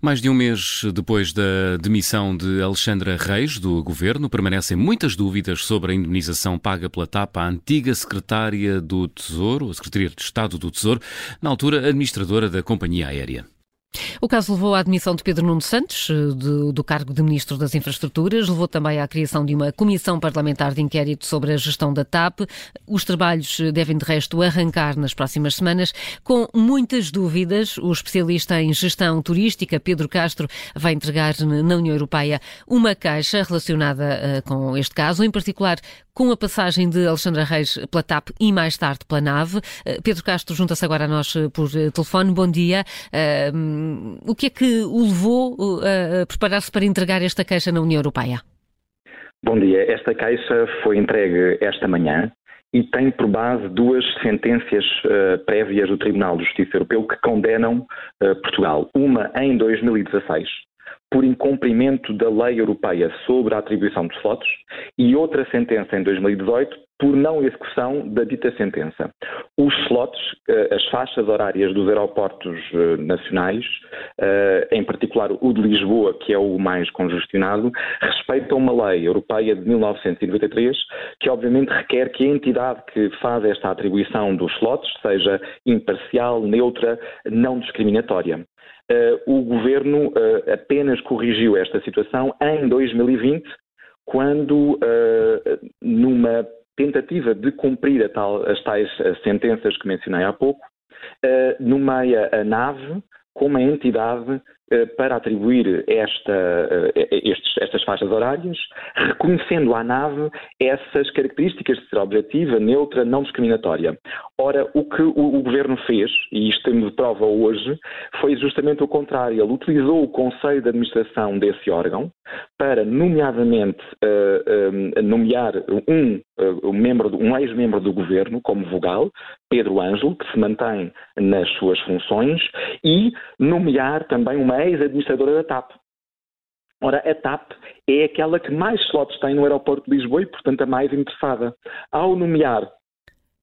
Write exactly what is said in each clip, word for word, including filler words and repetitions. Mais de um mês depois da demissão de Alexandra Reis do governo, permanecem muitas dúvidas sobre a indemnização paga pela TAP à antiga secretária do Tesouro, a Secretaria de Estado do Tesouro, na altura administradora da companhia aérea. O caso levou à admissão de Pedro Nuno Santos do, do cargo de Ministro das Infraestruturas, levou também à criação de uma comissão parlamentar de inquérito sobre a gestão da TAP. Os trabalhos devem, de resto, arrancar nas próximas semanas. Com muitas dúvidas, o especialista em gestão turística, Pedro Castro, vai entregar na União Europeia uma caixa relacionada uh, com este caso, em particular com a passagem de Alexandra Reis pela TAP e mais tarde pela NAVE. Uh, Pedro Castro junta-se agora a nós por telefone. Bom dia. Uh, O que é que o levou a preparar-se para entregar esta caixa na União Europeia? Bom dia. Esta caixa foi entregue esta manhã e tem por base duas sentenças uh, prévias do Tribunal de Justiça Europeu que condenam uh, Portugal. Uma em dois mil e dezasseis, por incumprimento da lei europeia sobre a atribuição de slots, e outra sentença em dois mil e dezoito, por não execução da dita sentença. Os slots, as faixas horárias dos aeroportos nacionais, em particular o de Lisboa, que é o mais congestionado, respeitam uma lei europeia de mil novecentos e noventa e três, que obviamente requer que a entidade que faz esta atribuição dos slots seja imparcial, neutra, não discriminatória. O governo apenas corrigiu esta situação em dois mil e vinte, quando, numa tentativa de cumprir a tal, as tais sentenças que mencionei há pouco, uh, nomeia a NAVE como a entidade uh, para atribuir esta, uh, estes, estas faixas horárias, reconhecendo à NAVE essas características de ser objetiva, neutra, não discriminatória. Ora, o que o, o Governo fez, e isto temos prova hoje, foi justamente o contrário. Ele utilizou o Conselho de Administração desse órgão para, nomeadamente, uh, um, nomear um Um, membro, um ex-membro do governo como vogal, Pedro Ângelo, que se mantém nas suas funções, e nomear também uma ex-administradora da TAP. Ora, a TAP é aquela que mais slots tem no aeroporto de Lisboa e, portanto, a mais interessada. Ao nomear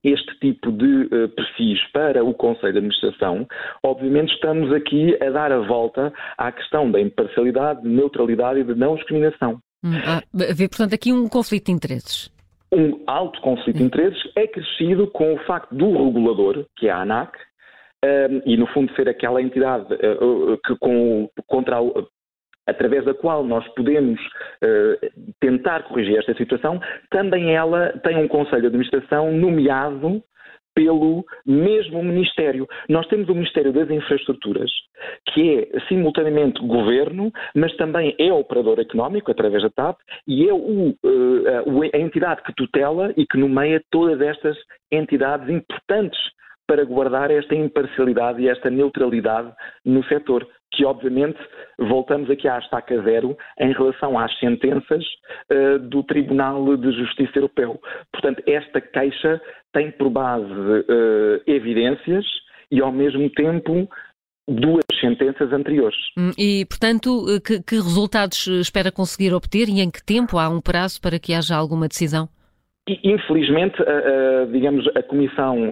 este tipo de uh, perfis para o Conselho de Administração, obviamente estamos aqui a dar a volta à questão da imparcialidade, de neutralidade e de não discriminação. Ah, vê, portanto, aqui um conflito de interesses. Um alto conflito de interesses acrescido com o facto do regulador, que é a ANAC, um, e no fundo ser aquela entidade uh, que com, contra o, através da qual nós podemos uh, tentar corrigir esta situação, também ela tem um Conselho de Administração nomeado pelo mesmo Ministério. Nós temos o Ministério das Infraestruturas, que é simultaneamente governo, mas também é operador económico, através da TAP, e é o, a entidade que tutela e que nomeia todas estas entidades importantes para guardar esta imparcialidade e esta neutralidade no setor, que obviamente voltamos aqui à estaca zero em relação às sentenças uh, do Tribunal de Justiça Europeu. Portanto, esta queixa tem por base uh, evidências e ao mesmo tempo duas sentenças anteriores. E, portanto, que, que resultados espera conseguir obter e em que tempo? Há um prazo para que haja alguma decisão? Infelizmente, a, a, digamos, a Comissão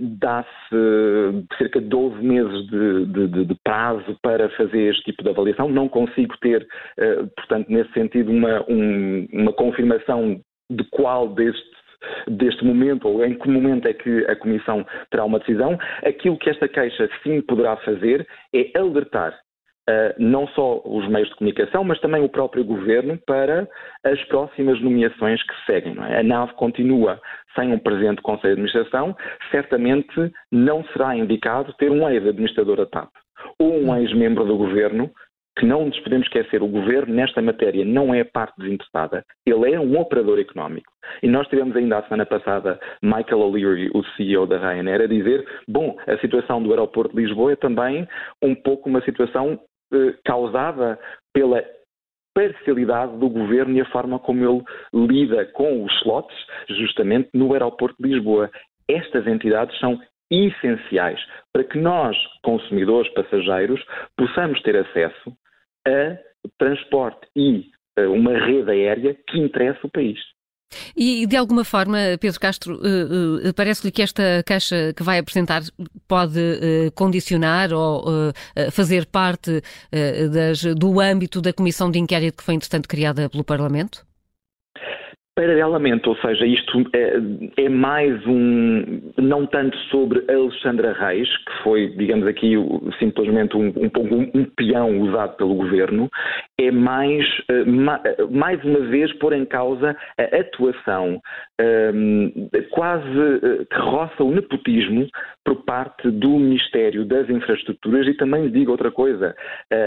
dá-se cerca de doze meses de, de, de prazo para fazer este tipo de avaliação. Não consigo ter, a, portanto, nesse sentido, uma, um, uma confirmação de qual deste, deste momento ou em que momento é que a Comissão terá uma decisão. Aquilo que esta queixa sim poderá fazer é alertar Uh, não só os meios de comunicação, mas também o próprio governo para as próximas nomeações que seguem. Não é? A NAVE continua sem um presidente do Conselho de Administração, certamente não será indicado ter um ex-administrador da TAP ou um ex-membro do governo, que não nos podemos esquecer, o governo nesta matéria não é parte desinteressada, ele é um operador económico. E nós tivemos ainda a semana passada Michael O'Leary, o C E O da Ryanair, a dizer, bom, a situação do aeroporto de Lisboa é também um pouco uma situação causada pela parcialidade do governo e a forma como ele lida com os slots, justamente no aeroporto de Lisboa. Estas entidades são essenciais para que nós, consumidores, passageiros, possamos ter acesso a transporte e a uma rede aérea que interessa o país. E, de alguma forma, Pedro Castro, parece-lhe que esta Caixa que vai apresentar pode condicionar ou fazer parte das, do âmbito da Comissão de Inquérito que foi, entretanto, criada pelo Parlamento? Paralelamente, ou seja, isto é, é mais um, não tanto sobre Alexandra Reis, que foi, digamos aqui, simplesmente um, um, um peão usado pelo governo, é mais, mais uma vez, pôr em causa a atuação um, quase que roça o nepotismo por parte do Ministério das Infraestruturas. E também lhe digo outra coisa,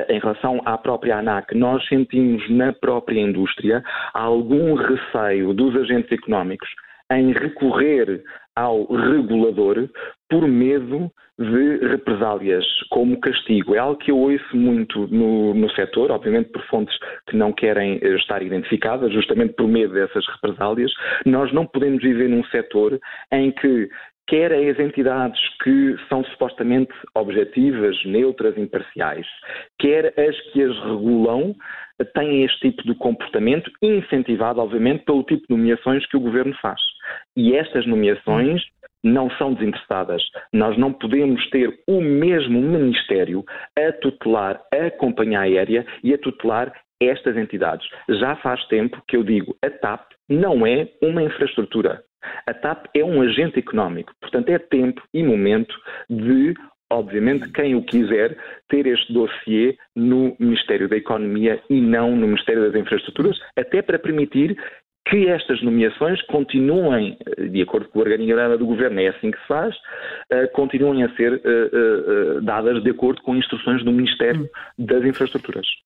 em relação à própria ANAC, nós sentimos na própria indústria algum receio dos agentes económicos em recorrer ao regulador por medo de represálias como castigo. É algo que eu ouço muito no, no setor, obviamente por fontes que não querem estar identificadas, justamente por medo dessas represálias. Nós não podemos viver num setor em que quer as entidades que são supostamente objetivas, neutras, imparciais, quer as que as regulam, têm este tipo de comportamento, incentivado, obviamente, pelo tipo de nomeações que o Governo faz. E estas nomeações não são desinteressadas. Nós não podemos ter o mesmo Ministério a tutelar a Companhia Aérea e a tutelar estas entidades. Já faz tempo que eu digo, a TAP não é uma infraestrutura. A TAP é um agente económico, portanto é tempo e momento de, obviamente, quem o quiser, ter este dossiê no Ministério da Economia e não no Ministério das Infraestruturas, até para permitir que estas nomeações continuem, de acordo com o organigrama do Governo, é assim que se faz, uh, continuem a ser uh, uh, dadas de acordo com instruções do Ministério das Infraestruturas.